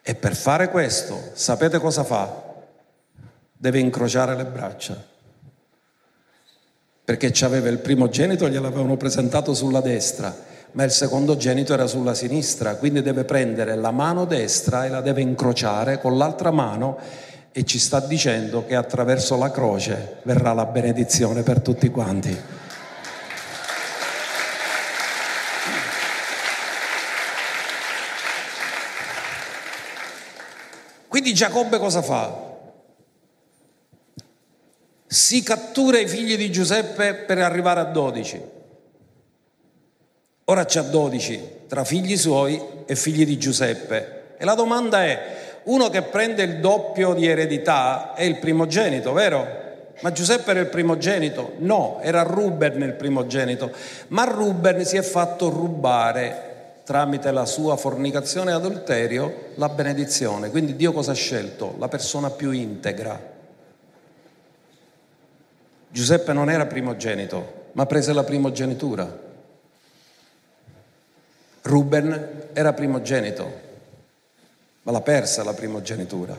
E per fare questo, sapete cosa fa? Deve incrociare le braccia, perché c'aveva il primogenito, gliel'avevano presentato sulla destra, ma il secondogenito era sulla sinistra, quindi deve prendere la mano destra e la deve incrociare con l'altra mano. E ci sta dicendo che attraverso la croce verrà la benedizione per tutti quanti. Quindi Giacobbe cosa fa? Si cattura i figli di Giuseppe per arrivare a 12. Ora c'ha 12 tra figli suoi e figli di Giuseppe. E la domanda è: uno che prende il doppio di eredità è il primogenito, vero? Ma Giuseppe era il primogenito? No, era Ruben il primogenito. Ma Ruben si è fatto rubare, tramite la sua fornicazione e adulterio, la benedizione. Quindi Dio cosa ha scelto? La persona più integra. Giuseppe non era primogenito, ma prese la primogenitura. Ruben era primogenito, ma l'ha persa la primogenitura.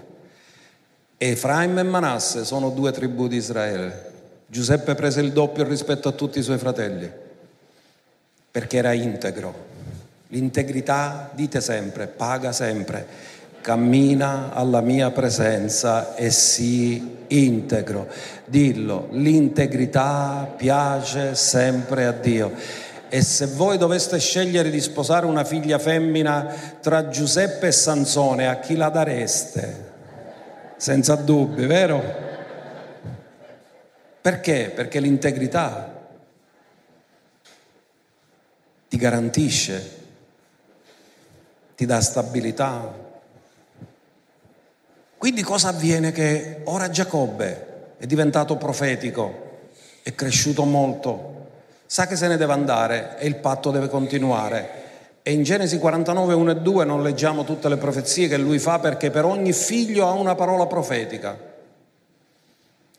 Efraim e Manasse sono due tribù di Israele. Giuseppe prese il doppio rispetto a tutti i suoi fratelli, perché era integro. L'integrità, dite sempre, paga sempre. Cammina alla mia presenza e sii integro. Dillo, l'integrità piace sempre a Dio. E se voi doveste scegliere di sposare una figlia femmina tra Giuseppe e Sansone, a chi la dareste? Senza dubbi, vero? Perché? Perché l'integrità ti garantisce, ti dà stabilità. Quindi cosa avviene? Che ora Giacobbe è diventato profetico, è cresciuto molto, sa che se ne deve andare e il patto deve continuare. E in Genesi 49, 1 e 2 non leggiamo tutte le profezie che lui fa, perché per ogni figlio ha una parola profetica.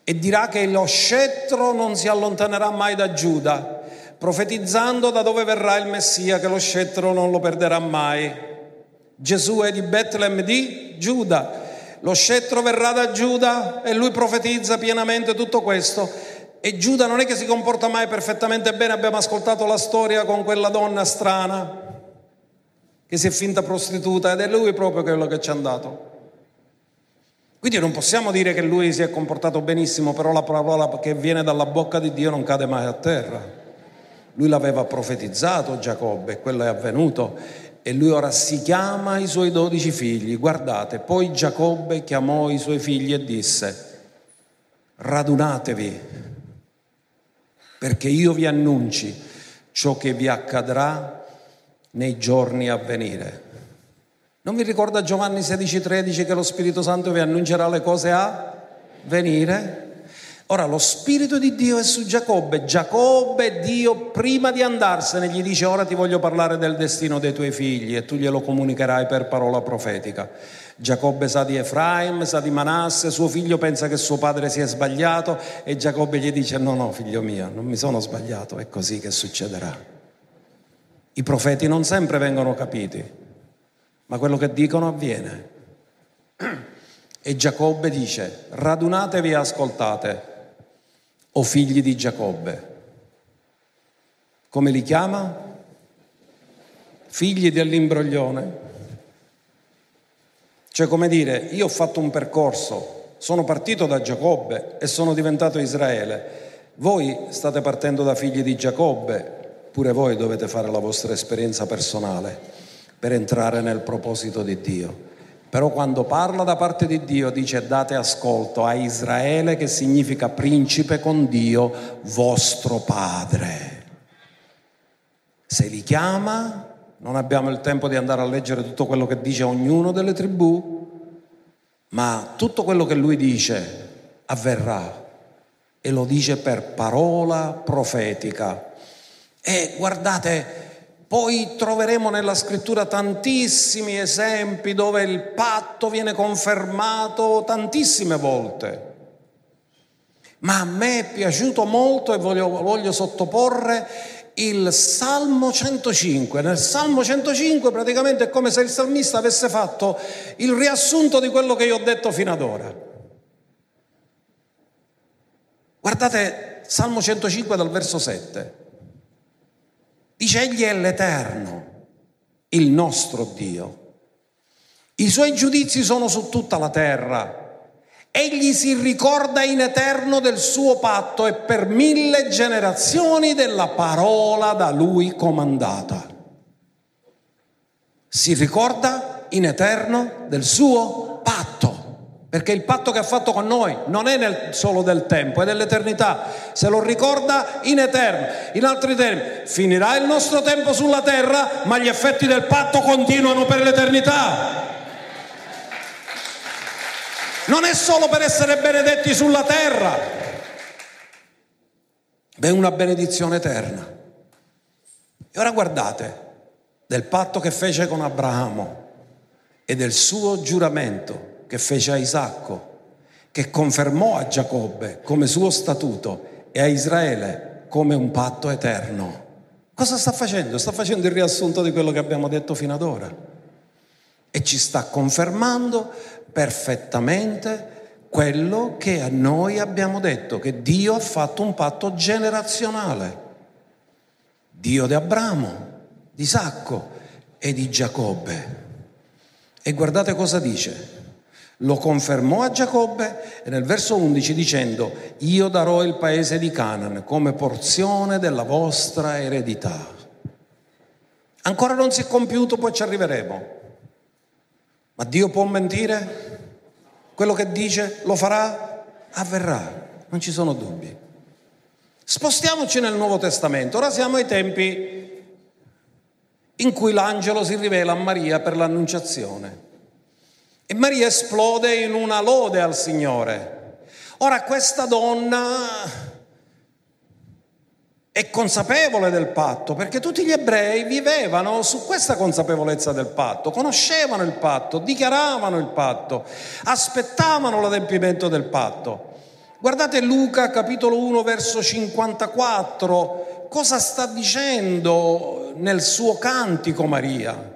E dirà che lo scettro non si allontanerà mai da Giuda, profetizzando da dove verrà il Messia, che lo scettro non lo perderà mai. Gesù è di Betlemme di Giuda, lo scettro verrà da Giuda, e lui profetizza pienamente tutto questo. E Giuda non è che si comporta mai perfettamente bene. Abbiamo ascoltato la storia con quella donna strana che si è finta prostituta, ed è lui proprio quello che ci è andato. Quindi non possiamo dire che lui si è comportato benissimo, però la parola che viene dalla bocca di Dio non cade mai a terra. Lui l'aveva profetizzato Giacobbe, e quello è avvenuto. E lui ora si chiama i suoi 12 figli. Guardate, poi Giacobbe chiamò i suoi figli e disse: radunatevi, perché io vi annunci ciò che vi accadrà nei giorni a venire. Non vi ricorda Giovanni 16,13 che lo Spirito Santo vi annuncerà le cose a venire? Ora lo Spirito di Dio è su Giacobbe. Giacobbe, Dio, prima di andarsene, gli dice: ora ti voglio parlare del destino dei tuoi figli, e tu glielo comunicherai per parola profetica. Giacobbe sa di Efraim, sa di Manasse. Suo figlio pensa che suo padre si è sbagliato, e Giacobbe gli dice: no, figlio mio, non mi sono sbagliato, è così che succederà. I profeti non sempre vengono capiti, ma quello che dicono avviene. E Giacobbe dice: radunatevi e ascoltate, o figli di Giacobbe. come li chiama? Figli dell'imbroglione. Cioè, come dire, io ho fatto un percorso, sono partito da Giacobbe e sono diventato Israele. Voi state partendo da figli di Giacobbe, pure voi dovete fare la vostra esperienza personale per entrare nel proposito di Dio. Però quando parla da parte di Dio dice: date ascolto a Israele, che significa principe con Dio, vostro padre. Se li chiama, non abbiamo il tempo di andare a leggere tutto quello che dice ognuno delle tribù, ma tutto quello che lui dice avverrà. E lo dice per parola profetica. E guardate, poi troveremo nella scrittura tantissimi esempi dove il patto viene confermato tantissime volte. Ma a me è piaciuto molto e voglio sottoporre il Salmo 105. Nel Salmo 105 praticamente è come se il salmista avesse fatto il riassunto di quello che io ho detto fino ad ora. Guardate Salmo 105 dal verso 7. Dice: egli è l'Eterno, il nostro Dio. I suoi giudizi sono su tutta la terra. Egli si ricorda in eterno del suo patto e per 1000 generazioni della parola da lui comandata. Si ricorda in eterno del suo patto. Perché il patto che ha fatto con noi non è solo del tempo, è dell'eternità. Se lo ricorda in eterno. In altri termini, finirà il nostro tempo sulla terra, ma gli effetti del patto continuano per l'eternità. Non è solo per essere benedetti sulla terra, ma è una benedizione eterna. E ora guardate, del patto che fece con Abramo e del suo giuramento che fece a Isacco, che confermò a Giacobbe come suo statuto e a Israele come un patto eterno. Cosa sta facendo? Sta facendo il riassunto di quello che abbiamo detto fino ad ora e ci sta confermando perfettamente quello che a noi abbiamo detto, che Dio ha fatto un patto generazionale. Dio di Abramo, di Isacco e di Giacobbe. E guardate cosa dice. Lo confermò a Giacobbe e nel verso 11 dicendo: io darò il paese di Canaan come porzione della vostra eredità. Ancora non si è compiuto, poi ci arriveremo. Ma Dio può mentire? Quello che dice lo farà? Avverrà, non ci sono dubbi. Spostiamoci nel Nuovo Testamento. Ora siamo ai tempi in cui l'angelo si rivela a Maria per l'annunciazione. E Maria esplode in una lode al Signore. Ora questa donna è consapevole del patto, perché tutti gli ebrei vivevano su questa consapevolezza del patto, conoscevano il patto, dichiaravano il patto, aspettavano l'adempimento del patto. Guardate Luca capitolo 1 verso 54, cosa sta dicendo nel suo cantico Maria.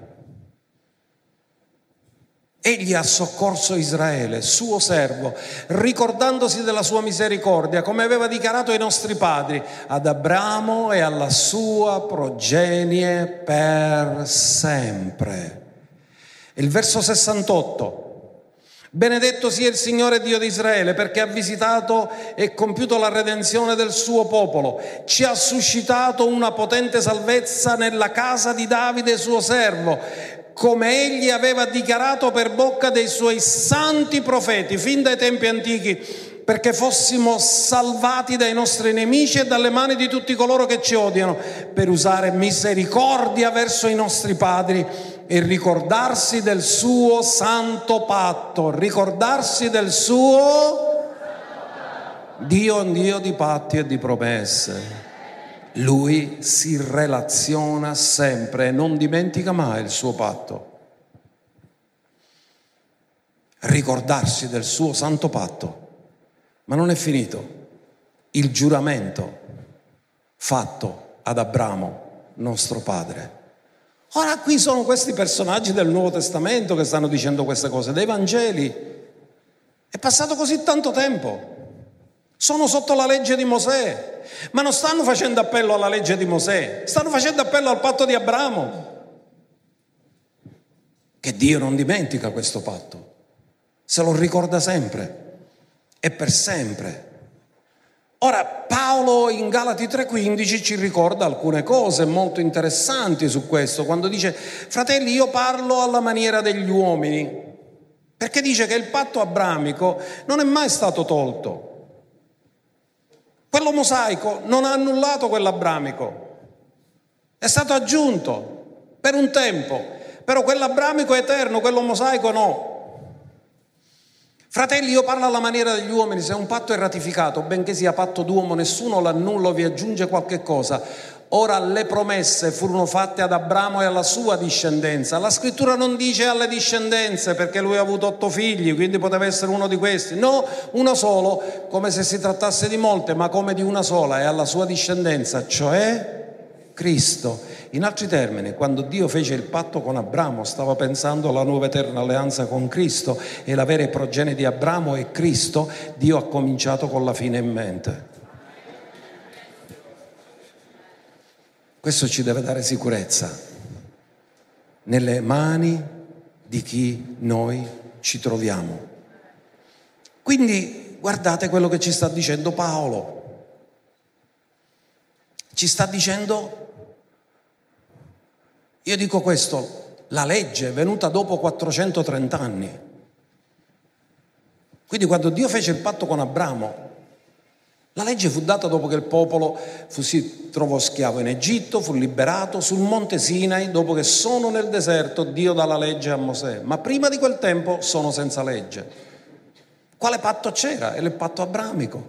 Egli ha soccorso Israele, suo servo, ricordandosi della sua misericordia, come aveva dichiarato ai nostri padri, ad Abramo e alla sua progenie per sempre. Il verso 68. Benedetto sia il Signore Dio di Israele, perché ha visitato e compiuto la redenzione del suo popolo. Ci ha suscitato una potente salvezza nella casa di Davide, suo servo, come egli aveva dichiarato per bocca dei suoi santi profeti fin dai tempi antichi, perché fossimo salvati dai nostri nemici e dalle mani di tutti coloro che ci odiano, per usare misericordia verso i nostri padri e ricordarsi del suo santo patto. Ricordarsi del suo Dio, un Dio di patti e di promesse. Lui si relaziona sempre e non dimentica mai il suo patto. Ricordarsi del suo santo patto. Ma non è finito. Il giuramento fatto ad Abramo, nostro padre. Ora qui sono questi personaggi del Nuovo Testamento che stanno dicendo queste cose, dei Vangeli. È passato così tanto tempo. sono sotto la legge di Mosè, ma non stanno facendo appello alla legge di Mosè, stanno facendo appello al patto di Abramo, che Dio non dimentica questo patto, se lo ricorda sempre e per sempre. Ora Paolo in Galati 3,15 ci ricorda alcune cose molto interessanti su questo, quando dice: fratelli, io parlo alla maniera degli uomini, perché dice che il patto abramico non è mai stato tolto, quello mosaico non ha annullato quell'abramico, è stato aggiunto per un tempo, però quell'abramico è eterno, quello mosaico no. Fratelli, io parlo alla maniera degli uomini, se un patto è ratificato, benché sia patto d'uomo, nessuno l'annulla o vi aggiunge qualche cosa. Ora le promesse furono fatte ad Abramo e alla sua discendenza. La scrittura non dice alle discendenze, perché lui ha avuto 8 figli, quindi poteva essere uno di questi. No, uno solo, come se si trattasse di molte, ma come di una sola, e alla sua discendenza, cioè Cristo. In altri termini, quando Dio fece il patto con Abramo, stava pensando alla nuova eterna alleanza con Cristo, e la vera progenie di Abramo è Cristo. Dio ha cominciato con la fine in mente. Questo ci deve dare sicurezza nelle mani di chi noi ci troviamo. Quindi guardate quello che ci sta dicendo Paolo. Ci sta dicendo: io dico questo, la legge è venuta dopo 430 anni. Quindi quando Dio fece il patto con Abramo, la legge fu data dopo che il popolo si trovò schiavo in Egitto, fu liberato sul monte Sinai, dopo che sono nel deserto, Dio dà la legge a Mosè. Ma prima di quel tempo sono senza legge. Quale patto c'era? Era il patto abramico.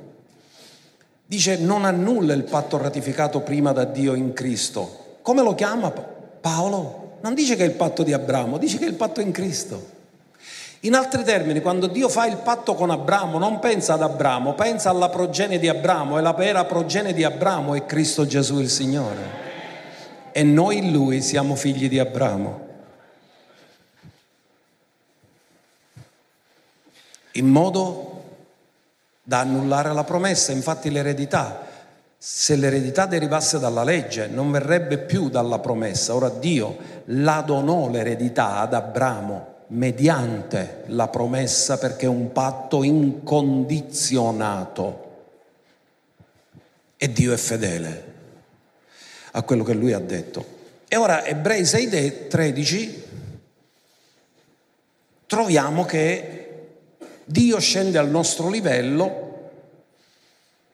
Dice: non annulla il patto ratificato prima da Dio in Cristo. Come lo chiama Paolo? Non dice che è il patto di Abramo, dice che è il patto in Cristo. In altri termini, quando Dio fa il patto con Abramo, non pensa ad Abramo, pensa alla progenie di Abramo, e la vera progenie di Abramo è Cristo Gesù il Signore, e noi in Lui siamo figli di Abramo. In modo da annullare la promessa, infatti l'eredità, se l'eredità derivasse dalla legge, non verrebbe più dalla promessa. Ora Dio la donò l'eredità ad Abramo mediante la promessa, perché è un patto incondizionato, e Dio è fedele a quello che lui ha detto. E ora Ebrei 6,13 troviamo che Dio scende al nostro livello,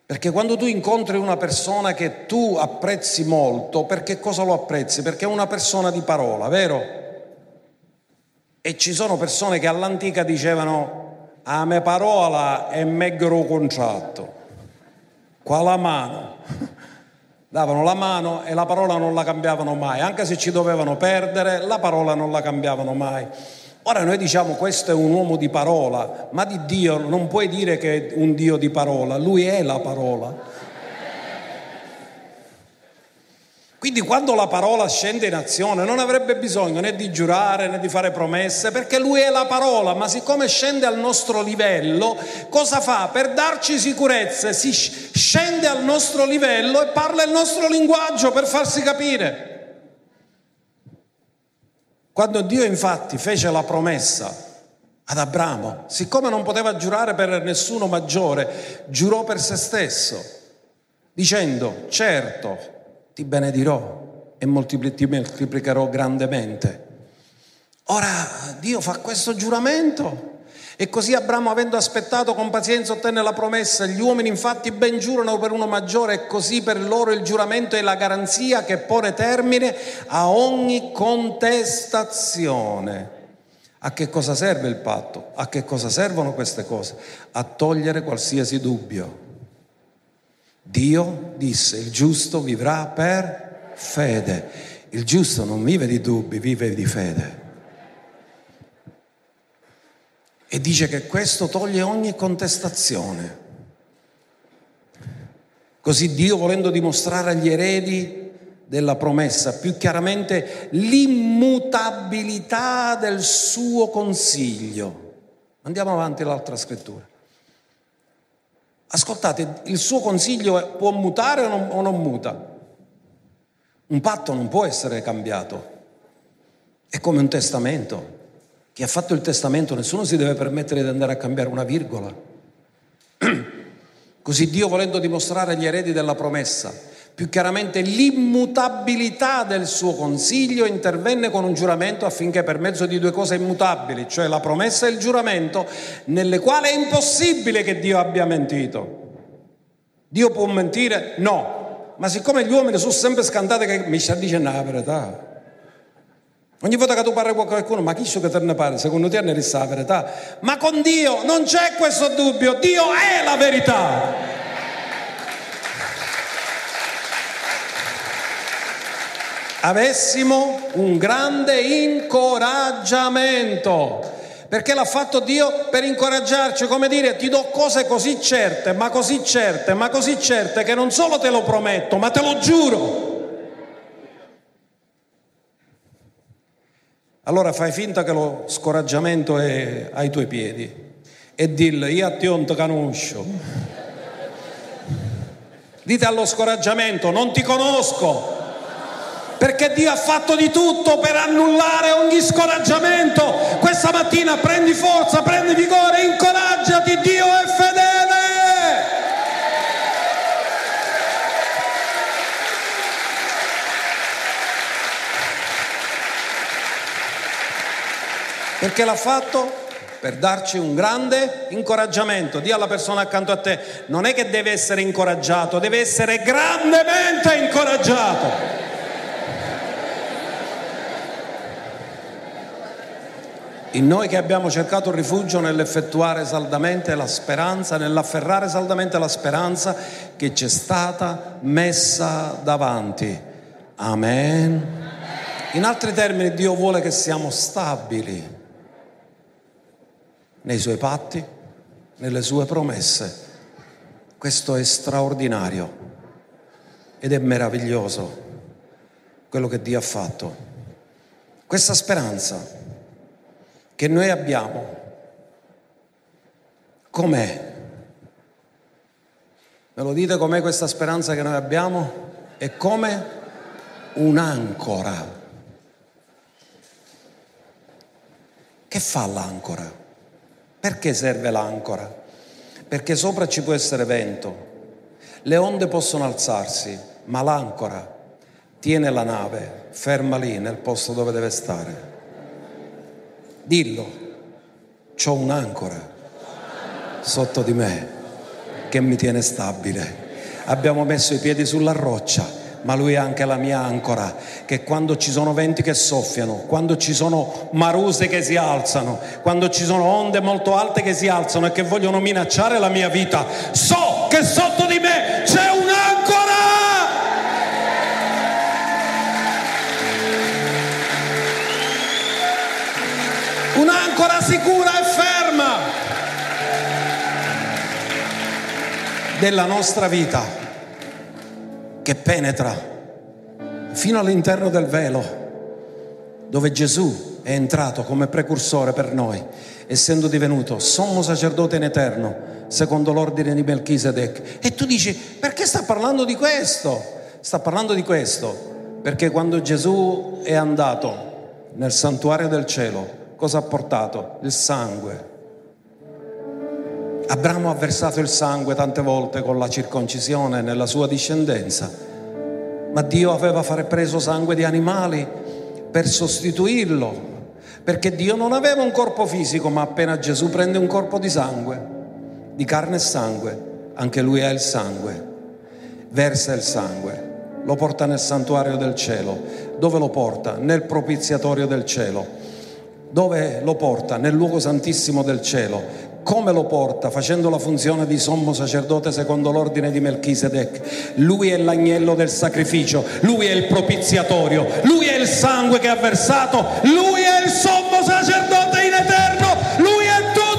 perché quando tu incontri una persona che tu apprezzi molto, perché cosa lo apprezzi? Perché è una persona di parola, vero? E ci sono persone che all'antica dicevano: a me parola è meglio contratto, qua la mano. Davano la mano e la parola non la cambiavano mai, anche se ci dovevano perdere, la parola non la cambiavano mai. Ora noi diciamo: questo è un uomo di parola, ma di Dio non puoi dire che è un Dio di parola, Lui è la parola. Quindi quando la parola scende in azione non avrebbe bisogno né di giurare né di fare promesse, perché Lui è la parola. Ma siccome scende al nostro livello, cosa fa? Per darci sicurezze si scende al nostro livello e parla il nostro linguaggio per farsi capire. Quando Dio infatti fece la promessa ad Abramo, siccome non poteva giurare per nessuno maggiore, giurò per se stesso dicendo: certo, ti benedirò e ti moltiplicherò grandemente. Ora Dio fa questo giuramento, e così Abramo, avendo aspettato con pazienza, ottenne la promessa. Gli uomini infatti ben giurano per uno maggiore, e così per loro il giuramento è la garanzia che pone termine a ogni contestazione. A che cosa serve il patto? A che cosa servono queste cose? A togliere qualsiasi dubbio. Dio disse: il giusto vivrà per fede. Il giusto non vive di dubbi, vive di fede. E dice che questo toglie ogni contestazione. Così Dio, volendo dimostrare agli eredi della promessa più chiaramente l'immutabilità del suo consiglio. Andiamo avanti, l'altra scrittura. Ascoltate, il suo consiglio può mutare o non muta? Un patto non può essere cambiato. È come un testamento. Chi ha fatto il testamento, nessuno si deve permettere di andare a cambiare una virgola. Così Dio, volendo dimostrare agli eredi della promessa più chiaramente l'immutabilità del suo consiglio, intervenne con un giuramento affinché per mezzo di due cose immutabili, cioè la promessa e il giuramento, nelle quali è impossibile che Dio abbia mentito. Dio può mentire? No. Ma siccome gli uomini sono sempre scantati che mi sta dicendo la verità, ogni volta che tu parli con qualcuno, ma chi so che te ne parli? Secondo te ne resta la verità? Ma con Dio non c'è questo dubbio, Dio è la verità. Avessimo un grande incoraggiamento, perché l'ha fatto Dio per incoraggiarci, come dire, ti do cose così certe, ma così certe, ma così certe, che non solo te lo prometto, ma te lo giuro. Allora fai finta che lo scoraggiamento è ai tuoi piedi e dillo, io ti non conosco. Dite allo scoraggiamento, non ti conosco, perché Dio ha fatto di tutto per annullare ogni scoraggiamento. Questa mattina prendi forza, prendi vigore, incoraggiati, Dio è fedele. Perché l'ha fatto? Per darci un grande incoraggiamento. Dì alla persona accanto a te, non è che deve essere incoraggiato, deve essere grandemente incoraggiato. In noi che abbiamo cercato un rifugio nell'effettuare saldamente la speranza, nell'afferrare saldamente la speranza che c'è stata messa davanti. Amen. In altri termini, Dio vuole che siamo stabili nei suoi patti, nelle sue promesse. Questo è straordinario ed è meraviglioso quello che Dio ha fatto. Questa speranza che noi abbiamo, com'è? Me lo dite com'è questa speranza che noi abbiamo? È come un'ancora. Che fa l'ancora? Perché serve l'ancora? Perché sopra ci può essere vento, le onde possono alzarsi, ma l'ancora tiene la nave ferma lì nel posto dove deve stare. Dillo, c'ho un'ancora sotto di me che mi tiene stabile. Abbiamo messo i piedi sulla roccia, ma lui è anche la mia ancora, che quando ci sono venti che soffiano, quando ci sono maruse che si alzano, quando ci sono onde molto alte che si alzano e che vogliono minacciare la mia vita, so che sotto di me c'è un'ancora. Un'ancora sicura e ferma della nostra vita, che penetra fino all'interno del velo dove Gesù è entrato come precursore per noi, essendo divenuto sommo sacerdote in eterno secondo l'ordine di Melchisedec. E tu dici, perché sta parlando di questo? Sta parlando di questo perché quando Gesù è andato nel santuario del cielo, cosa ha portato? Il sangue. Abramo ha versato il sangue tante volte con la circoncisione nella sua discendenza, ma Dio aveva preso sangue di animali per sostituirlo, perché Dio non aveva un corpo fisico, ma appena Gesù prende un corpo di sangue, di carne e sangue, anche lui ha il sangue, versa il sangue, lo porta nel santuario del cielo. Dove lo porta? Nel propiziatorio del cielo. Dove lo porta? Nel luogo santissimo del cielo. Come lo porta? Facendo la funzione di sommo sacerdote secondo l'ordine di Melchisedec. Lui è l'agnello del sacrificio, lui è il propiziatorio, lui è il sangue che ha versato, lui è il sommo sacerdote in eterno, lui è tutto.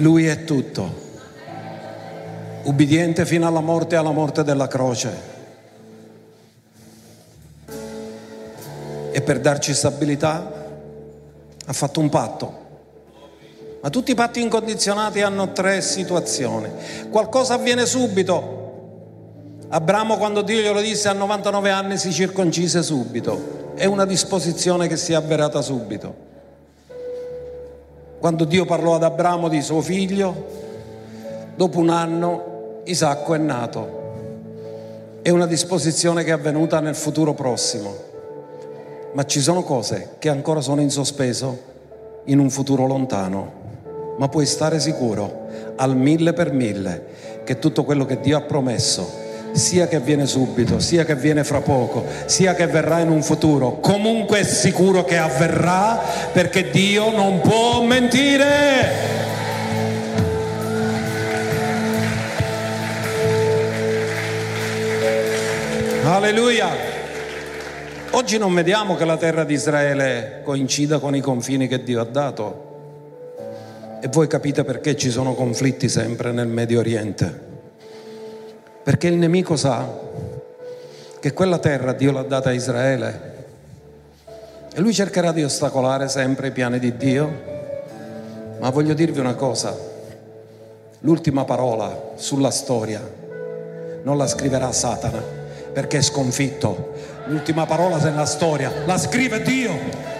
Lui è tutto. Ubbidiente fino alla morte della croce. per darci stabilità ha fatto un patto. Ma tutti i patti incondizionati hanno tre situazioni. Qualcosa avviene subito. Abramo, quando Dio glielo disse, a 99 anni si circoncise subito. È una disposizione che si è avverata subito. Quando Dio parlò ad Abramo di suo figlio, dopo un anno Isacco è nato. È una disposizione che è avvenuta nel futuro prossimo. Ma ci sono cose che ancora sono in sospeso in un futuro lontano. Ma puoi stare sicuro al 1000% che tutto quello che Dio ha promesso, sia che avviene subito, sia che avviene fra poco, sia che verrà in un futuro, comunque è sicuro che avverrà, perché Dio non può mentire. Alleluia. Oggi non vediamo che la terra di Israele coincida con i confini che Dio ha dato. E voi capite perché ci sono conflitti sempre nel Medio Oriente. Perché il nemico sa che quella terra Dio l'ha data a Israele e lui cercherà di ostacolare sempre i piani di Dio. Ma voglio dirvi una cosa: l'ultima parola sulla storia non la scriverà Satana, perché è sconfitto. L'ultima parola nella storia la scrive Dio.